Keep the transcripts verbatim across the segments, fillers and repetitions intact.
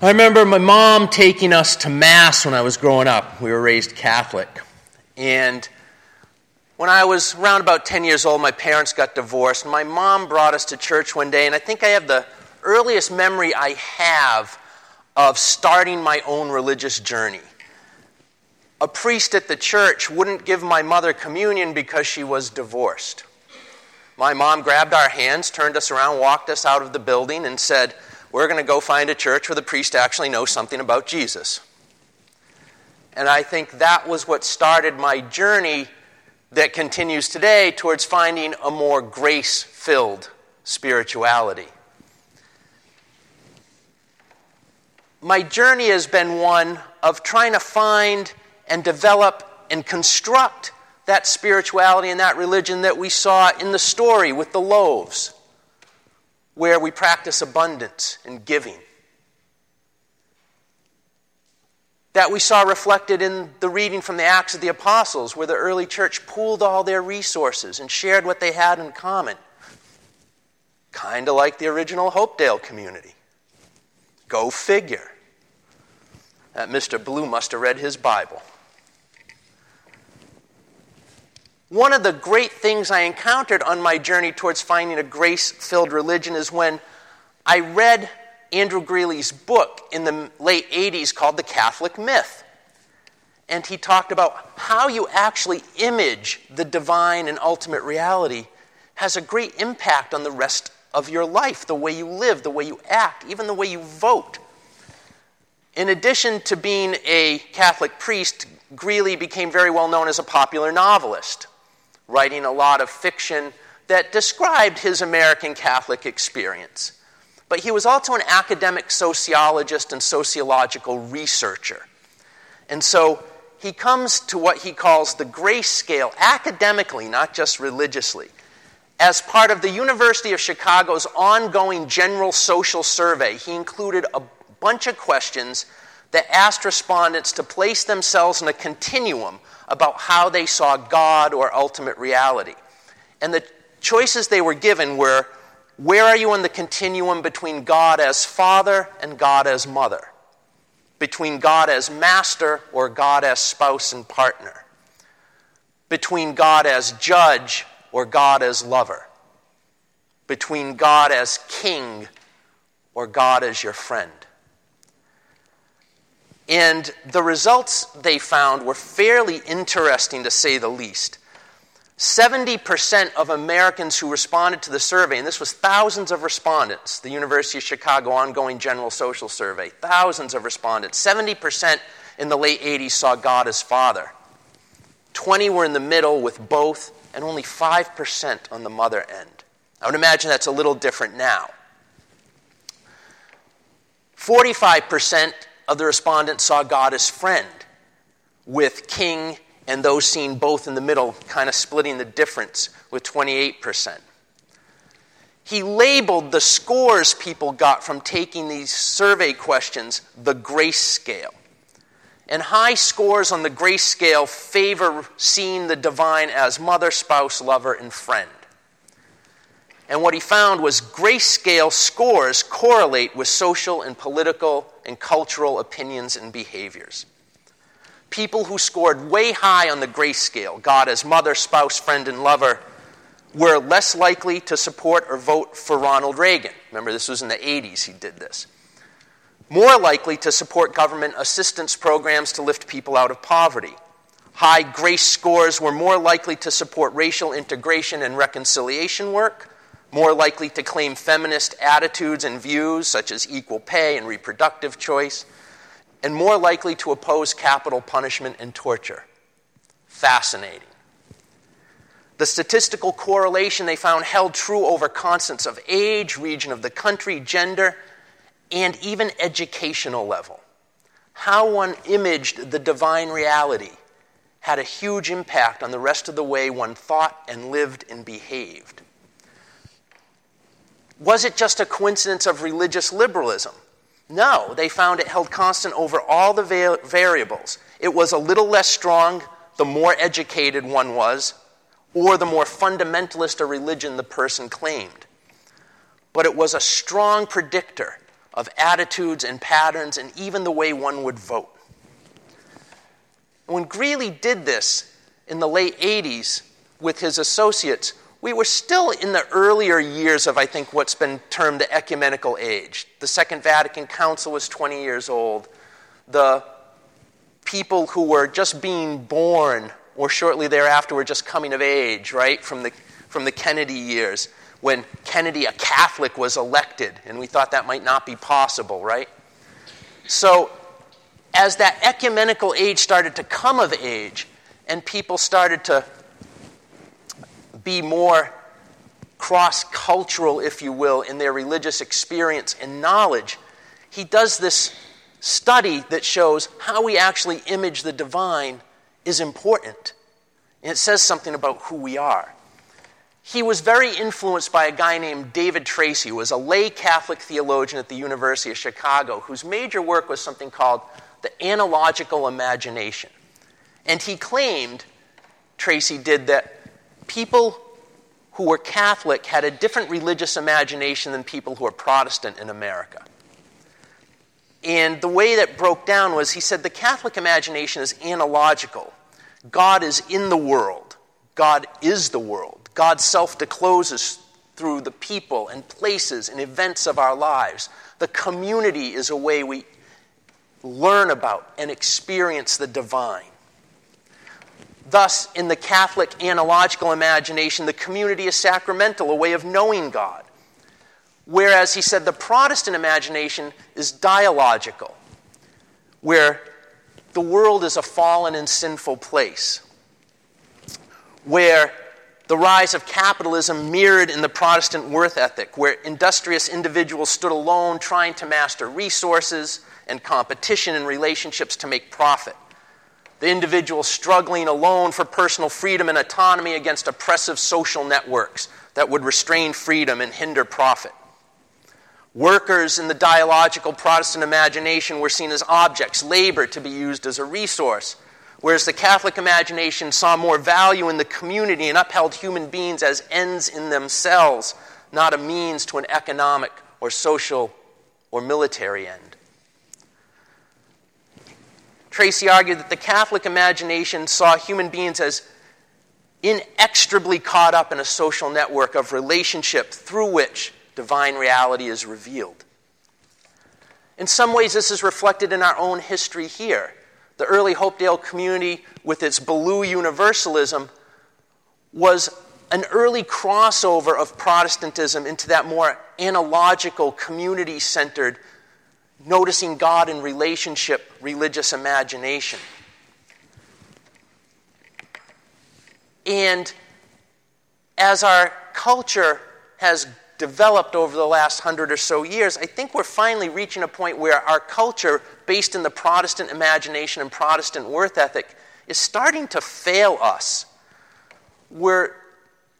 I remember my mom taking us to Mass when I was growing up. We were raised Catholic. And when I was around about ten years old, my parents got divorced. My mom brought us to church one day, and I think I have the earliest memory I have of starting my own religious journey. A priest at the church wouldn't give my mother communion because she was divorced. My mom grabbed our hands, turned us around, walked us out of the building, and said, "We're going to go find a church where the priest actually knows something about Jesus." And I think that was what started my journey that continues today towards finding a more grace-filled spirituality. My journey has been one of trying to find and develop and construct that spirituality and that religion that we saw in the story with the loaves, where we practice abundance and giving, that we saw reflected in the reading from the Acts of the Apostles, where the early church pooled all their resources and shared what they had in common, kind of like the original Hopedale community. Go figure. That Mister Blue must have read his Bible. One of the great things I encountered on my journey towards finding a grace-filled religion is when I read Andrew Greeley's book in the late eighties called The Catholic Myth. And he talked about how you actually image the divine and ultimate reality has a great impact on the rest of your life, the way you live, the way you act, even the way you vote. In addition to being a Catholic priest, Greeley became very well known as a popular novelist, writing a lot of fiction that described his American Catholic experience. But he was also an academic sociologist and sociological researcher. And so he comes to what he calls the grace scale academically, not just religiously, as part of the University of Chicago's ongoing general social survey. He included a bunch of questions that asked respondents to place themselves in a continuum about how they saw God or ultimate reality. And the choices they were given were, where are you on the continuum between God as Father and God as Mother? Between God as Master or God as Spouse and Partner? Between God as Judge or God as Lover? Between God as King or God as your friend? And the results they found were fairly interesting, to say the least. seventy percent of Americans who responded to the survey, and this was thousands of respondents, the University of Chicago ongoing general social survey, thousands of respondents, seventy percent in the late eighties saw God as Father. twenty were in the middle with both, and only five percent on the mother end. I would imagine that's a little different now. forty-five percent of the respondents saw God as friend, with King and those seen both in the middle, kind of splitting the difference with twenty-eight percent. He labeled the scores people got from taking these survey questions the grace scale. And high scores on the grace scale favor seeing the divine as mother, spouse, lover, and friend. And what he found was grace scale scores correlate with social and political and cultural opinions and behaviors. People who scored way high on the grace scale, God as mother, spouse, friend, and lover, were less likely to support or vote for Ronald Reagan. Remember, this was in the eighties he did this. More likely to support government assistance programs to lift people out of poverty. High grace scores were more likely to support racial integration and reconciliation work, more likely to claim feminist attitudes and views such as equal pay and reproductive choice, and more likely to oppose capital punishment and torture. Fascinating. The statistical correlation they found held true over constants of age, region of the country, gender, and even educational level. How one imaged the divine reality had a huge impact on the rest of the way one thought and lived and behaved. Was it just a coincidence of religious liberalism? No, they found it held constant over all the va- variables. It was a little less strong the more educated one was, or the more fundamentalist a religion the person claimed. But it was a strong predictor of attitudes and patterns and even the way one would vote. When Greeley did this in the late eighties with his associates, we were still in the earlier years of, I think, what's been termed the ecumenical age. The Second Vatican Council was twenty years old. The people who were just being born or shortly thereafter were just coming of age, right, from the, from the Kennedy years, when Kennedy, a Catholic, was elected, and we thought that might not be possible, right? So as that ecumenical age started to come of age and people started to be more cross-cultural, if you will, in their religious experience and knowledge, he does this study that shows how we actually image the divine is important. And it says something about who we are. He was very influenced by a guy named David Tracy, who was a lay Catholic theologian at the University of Chicago, whose major work was something called the analogical imagination. And he claimed, Tracy did, that people who were Catholic had a different religious imagination than people who were Protestant in America. And the way that broke down was, he said, the Catholic imagination is analogical. God is in the world. God is the world. God self-discloses through the people and places and events of our lives. The community is a way we learn about and experience the divine. Thus, in the Catholic analogical imagination, the community is sacramental, a way of knowing God. Whereas, he said, the Protestant imagination is dialogical, where the world is a fallen and sinful place, where the rise of capitalism mirrored in the Protestant worth ethic, where industrious individuals stood alone trying to master resources and competition and relationships to make profit. The individual struggling alone for personal freedom and autonomy against oppressive social networks that would restrain freedom and hinder profit. Workers in the dialogical Protestant imagination were seen as objects, labor to be used as a resource, whereas the Catholic imagination saw more value in the community and upheld human beings as ends in themselves, not a means to an economic or social or military end. Tracy argued that the Catholic imagination saw human beings as inextricably caught up in a social network of relationship through which divine reality is revealed. In some ways, this is reflected in our own history here. The early Hopedale community, with its Blue Universalism, was an early crossover of Protestantism into that more analogical, community-centered, noticing God in relationship, religious imagination. And as our culture has developed over the last hundred or so years, I think we're finally reaching a point where our culture, based in the Protestant imagination and Protestant worth ethic, is starting to fail us. We're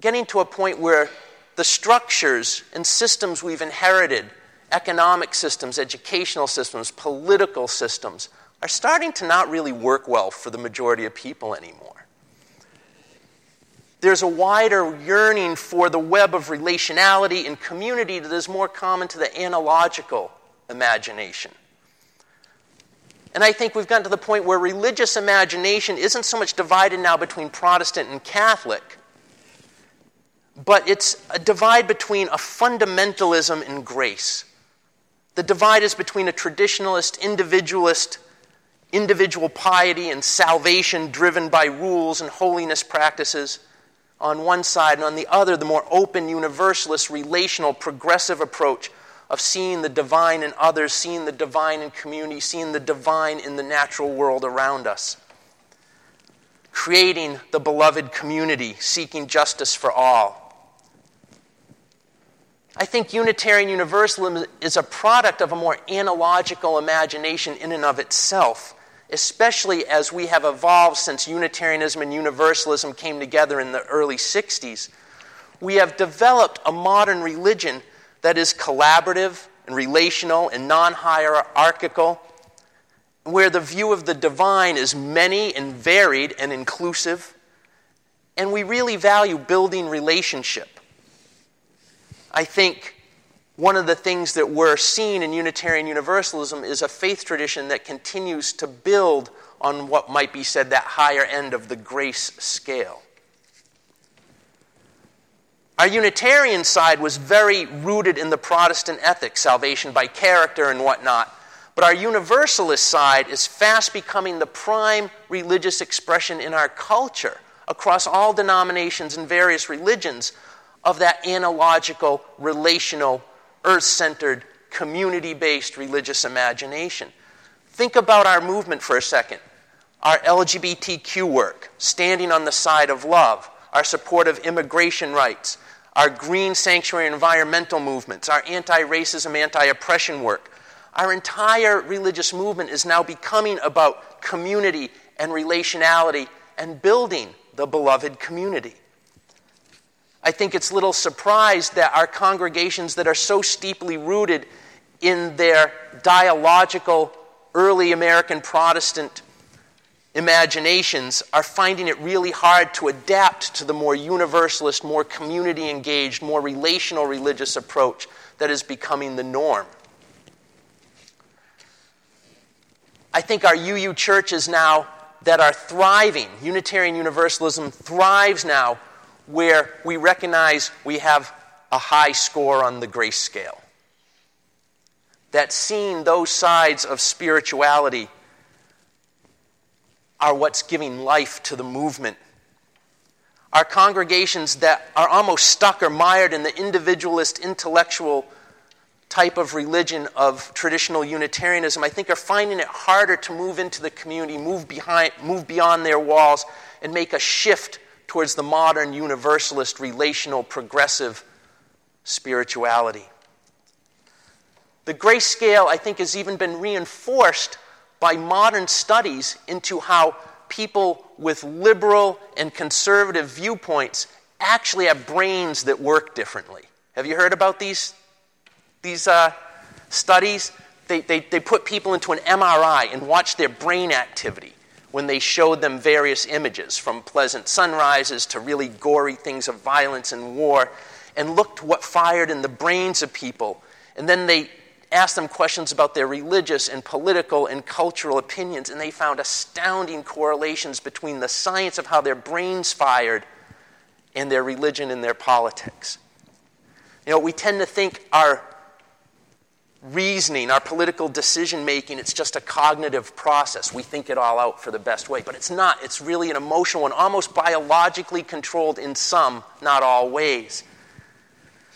getting to a point where the structures and systems we've inherited, economic systems, educational systems, political systems, are starting to not really work well for the majority of people anymore. There's a wider yearning for the web of relationality and community that is more common to the analogical imagination. And I think we've gotten to the point where religious imagination isn't so much divided now between Protestant and Catholic, but it's a divide between a fundamentalism and grace. The divide is between a traditionalist, individualist, individual piety and salvation driven by rules and holiness practices on one side, and on the other, the more open, universalist, relational, progressive approach of seeing the divine in others, seeing the divine in community, seeing the divine in the natural world around us. Creating the beloved community, seeking justice for all. I think Unitarian Universalism is a product of a more analogical imagination in and of itself, especially as we have evolved since Unitarianism and Universalism came together in the early sixties. We have developed a modern religion that is collaborative and relational and non-hierarchical, where the view of the divine is many and varied and inclusive, and we really value building relationship. I think one of the things that we're seeing in Unitarian Universalism is a faith tradition that continues to build on what might be said that higher end of the grace scale. Our Unitarian side was very rooted in the Protestant ethic, salvation by character and whatnot, but our Universalist side is fast becoming the prime religious expression in our culture across all denominations and various religions of that analogical, relational, earth-centered, community-based religious imagination. Think about our movement for a second. Our L G B T Q work, standing on the side of love, our support of immigration rights, our green sanctuary environmental movements, our anti-racism, anti-oppression work. Our entire religious movement is now becoming about community and relationality and building the beloved community. I think it's little surprised that our congregations that are so steeply rooted in their dialogical early American Protestant imaginations are finding it really hard to adapt to the more universalist, more community-engaged, more relational religious approach that is becoming the norm. I think our U U churches now that are thriving, Unitarian Universalism thrives now where we recognize we have a high score on the grace scale. That seeing those sides of spirituality are what's giving life to the movement. Our congregations that are almost stuck or mired in the individualist, intellectual type of religion of traditional Unitarianism, I think are finding it harder to move into the community, move behind, move beyond their walls, and make a shift towards the modern universalist, relational, progressive spirituality. The grace scale, I think, has even been reinforced by modern studies into how people with liberal and conservative viewpoints actually have brains that work differently. Have you heard about these, these uh, studies? They, they, they put people into an M R I and watch their brain activity when they showed them various images, from pleasant sunrises to really gory things of violence and war, and looked what fired in the brains of people. And then they asked them questions about their religious and political and cultural opinions, and they found astounding correlations between the science of how their brains fired and their religion and their politics. You know, we tend to think our reasoning, our political decision-making, it's just a cognitive process. We think it all out for the best way, but it's not. It's really an emotional and almost biologically controlled in some, not all ways.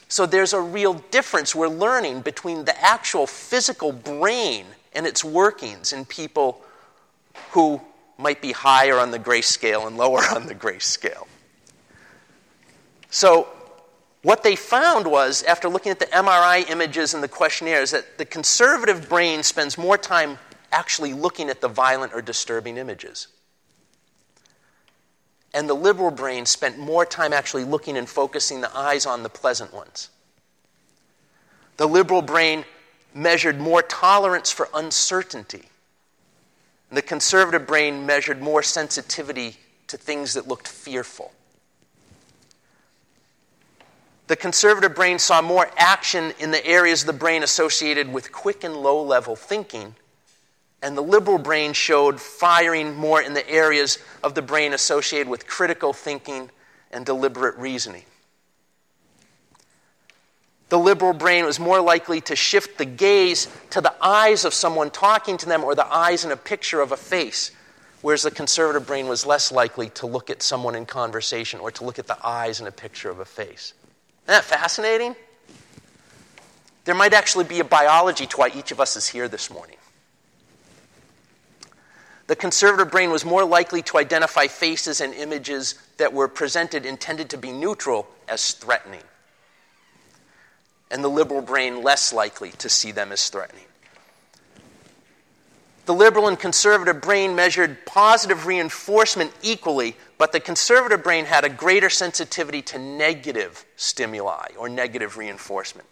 So there's a real difference we're learning between the actual physical brain and its workings in people who might be higher on the grace scale and lower on the grace scale. So what they found was, after looking at the M R I images and the questionnaires, that the conservative brain spends more time actually looking at the violent or disturbing images. And the liberal brain spent more time actually looking and focusing the eyes on the pleasant ones. The liberal brain measured more tolerance for uncertainty. And the conservative brain measured more sensitivity to things that looked fearful. The conservative brain saw more action in the areas of the brain associated with quick and low-level thinking, and the liberal brain showed firing more in the areas of the brain associated with critical thinking and deliberate reasoning. The liberal brain was more likely to shift the gaze to the eyes of someone talking to them or the eyes in a picture of a face, whereas the conservative brain was less likely to look at someone in conversation or to look at the eyes in a picture of a face. Isn't that fascinating? There might actually be a biology to why each of us is here this morning. The conservative brain was more likely to identify faces and images that were presented intended to be neutral as threatening. And the liberal brain less likely to see them as threatening. The liberal and conservative brain measured positive reinforcement equally, but the conservative brain had a greater sensitivity to negative stimuli or negative reinforcement.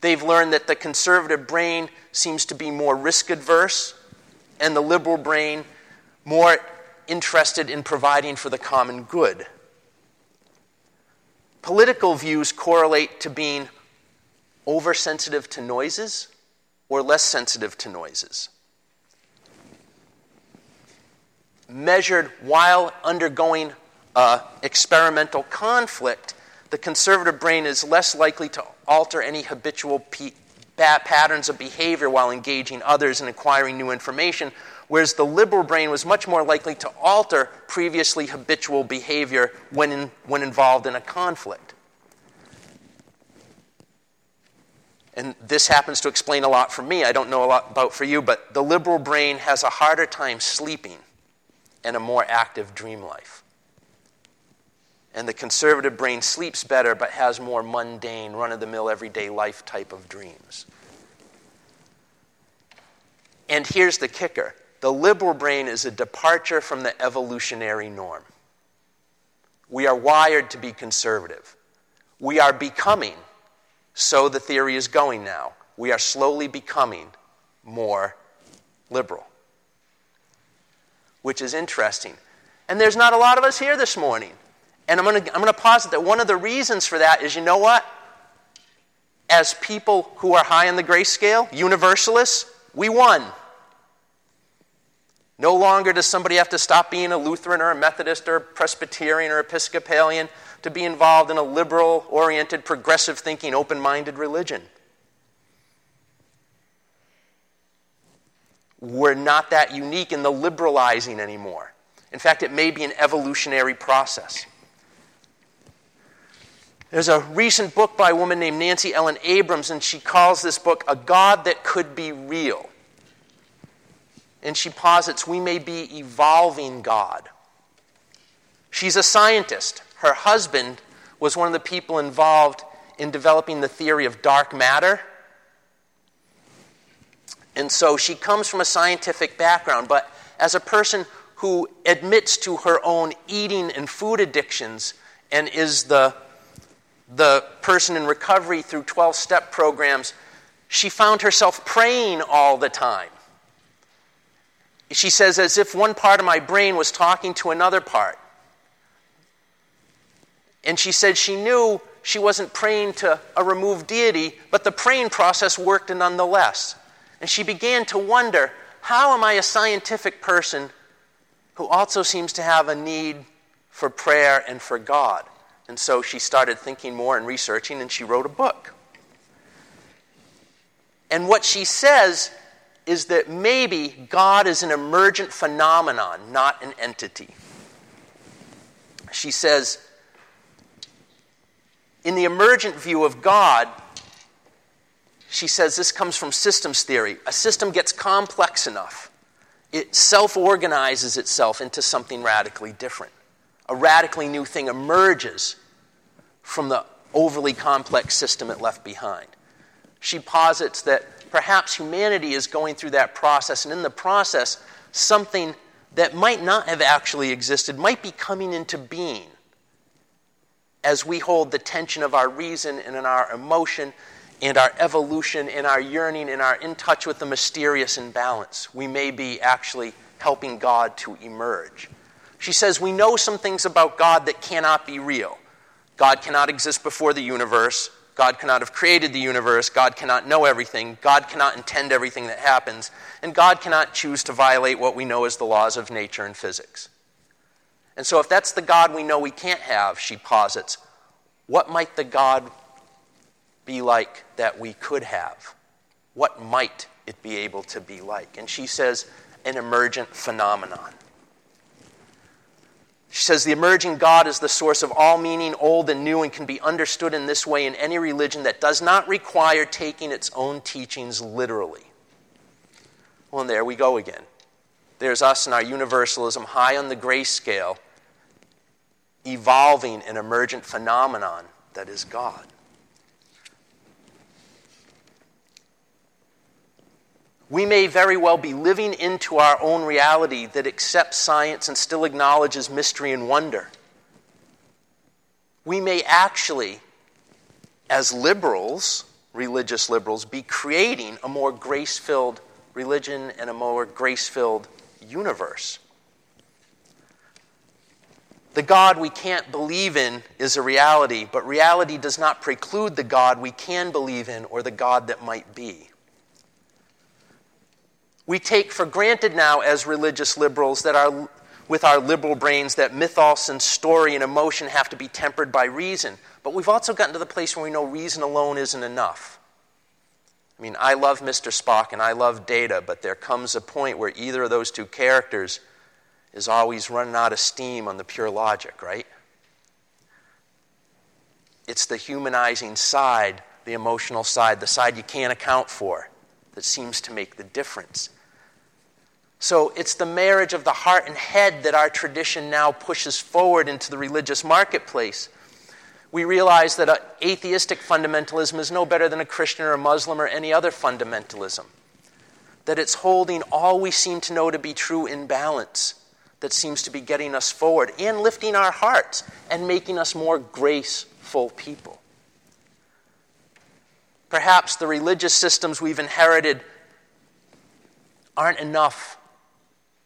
They've learned that the conservative brain seems to be more risk-averse and the liberal brain more interested in providing for the common good. Political views correlate to being oversensitive to noises or less sensitive to noises, measured while undergoing uh, experimental conflict, the conservative brain is less likely to alter any habitual p- patterns of behavior while engaging others and acquiring new information, whereas the liberal brain was much more likely to alter previously habitual behavior when, in, when involved in a conflict. And this happens to explain a lot for me. I don't know a lot about for you, but the liberal brain has a harder time sleeping and a more active dream life. And the conservative brain sleeps better but has more mundane, run-of-the-mill, everyday life type of dreams. And here's the kicker. The liberal brain is a departure from the evolutionary norm. We are wired to be conservative. We are becoming, so the theory is going now. We are slowly becoming more liberal, which is interesting. And there's not a lot of us here this morning. And I'm going to I'm going to posit that one of the reasons for that is, you know what? As people who are high on the grayscale, universalists, we won. No longer does somebody have to stop being a Lutheran or a Methodist or a Presbyterian or Episcopalian to be involved in a liberal-oriented, progressive-thinking, open-minded religion. We're not that unique in the liberalizing anymore. In fact, it may be an evolutionary process. There's a recent book by a woman named Nancy Ellen Abrams, and she calls this book A God That Could Be Real. And she posits we may be evolving God. She's a scientist. Her husband was one of the people involved in developing the theory of dark matter. And so she comes from a scientific background, but as a person who admits to her own eating and food addictions and is the the person in recovery through twelve-step programs, she found herself praying all the time. She says, as if one part of my brain was talking to another part. And she said she knew she wasn't praying to a removed deity, but the praying process worked nonetheless. And she began to wonder, how am I a scientific person who also seems to have a need for prayer and for God? And so she started thinking more and researching, and she wrote a book. And what she says is that maybe God is an emergent phenomenon, not an entity. She says, in the emergent view of God, she says this comes from systems theory. A system gets complex enough. It self-organizes itself into something radically different. A radically new thing emerges from the overly complex system it left behind. She posits that perhaps humanity is going through that process, and in the process, something that might not have actually existed might be coming into being as we hold the tension of our reason and in our emotion and our evolution and our yearning and our in touch with the mysterious imbalance. We may be actually helping God to emerge. She says, we know some things about God that cannot be real. God cannot exist before the universe. God cannot have created the universe. God cannot know everything. God cannot intend everything that happens. And God cannot choose to violate what we know as the laws of nature and physics. And so if that's the God we know we can't have, she posits, what might the God be like that we could have? What might it be able to be like? And she says, an emergent phenomenon. She says, the emerging God is the source of all meaning, old and new, and can be understood in this way in any religion that does not require taking its own teachings literally. Well, and there we go again. There's us and our universalism, high on the grayscale, evolving an emergent phenomenon that is God. We may very well be living into our own reality that accepts science and still acknowledges mystery and wonder. We may actually, as liberals, religious liberals, be creating a more grace-filled religion and a more grace-filled universe. the God we can't believe in is a reality, but reality does not preclude the God we can believe in or the God that might be. We take for granted now as religious liberals that our, with our liberal brains that mythos and story and emotion have to be tempered by reason. But we've also gotten to the place where we know reason alone isn't enough. I mean, I love Mister Spock and I love Data, but there comes a point where either of those two characters is always running out of steam on the pure logic, right? It's the humanizing side, the emotional side, the side you can't account for, that seems to make the difference. So it's the marriage of the heart and head that our tradition now pushes forward into the religious marketplace. We realize that atheistic fundamentalism is no better than a Christian or a Muslim or any other fundamentalism. That it's holding all we seem to know to be true in balance that seems to be getting us forward and lifting our hearts and making us more graceful people. Perhaps the religious systems we've inherited aren't enough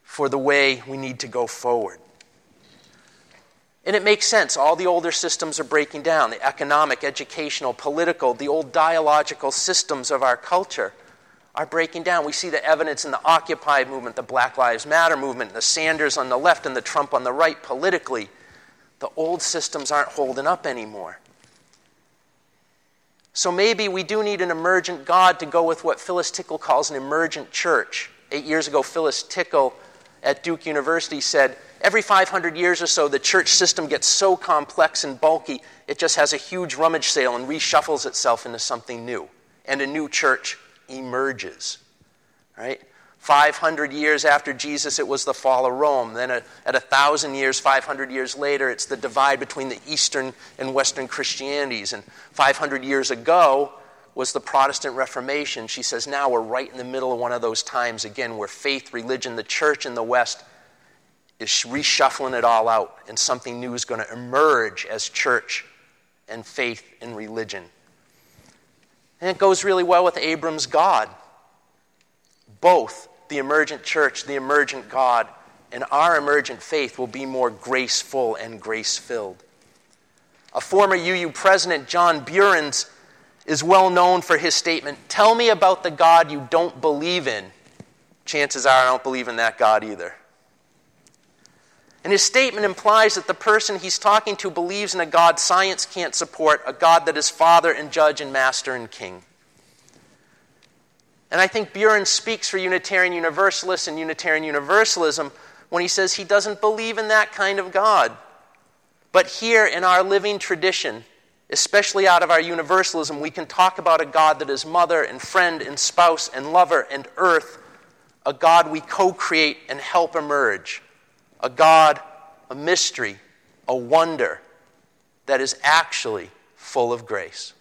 for the way we need to go forward. And it makes sense. All the older systems are breaking down, the economic, educational, political, the old dialogical systems of our culture are breaking down. We see the evidence in the Occupy movement, the Black Lives Matter movement, the Sanders on the left and the Trump on the right politically. The old systems aren't holding up anymore. So maybe we do need an emergent God to go with what Phyllis Tickle calls an emergent church. Eight years ago, Phyllis Tickle at Duke University said, every five hundred years or so, the church system gets so complex and bulky, it just has a huge rummage sale and reshuffles itself into something new. And a new church emerges. Right? five hundred years after Jesus, it was the fall of Rome. Then at one thousand years, five hundred years later, it's the divide between the Eastern and Western Christianities. And five hundred years ago was the Protestant Reformation. She says now we're right in the middle of one of those times again where faith, religion, the church in the West is reshuffling it all out, and something new is going to emerge as church and faith and religion. And it goes really well with Abrams' God. Both the emergent church, the emergent God, and our emergent faith will be more graceful and grace-filled. A former U U president, John Buren, is well known for his statement, tell me about the God you don't believe in. Chances are I don't believe in that God either. And his statement implies that the person he's talking to believes in a God science can't support, a God that is Father and Judge and Master and King. And I think Buren speaks for Unitarian Universalists and Unitarian Universalism when he says he doesn't believe in that kind of God. But here in our living tradition, especially out of our universalism, we can talk about a God that is mother and friend and spouse and lover and earth, a God we co-create and help emerge, a God, a mystery, a wonder that is actually full of grace.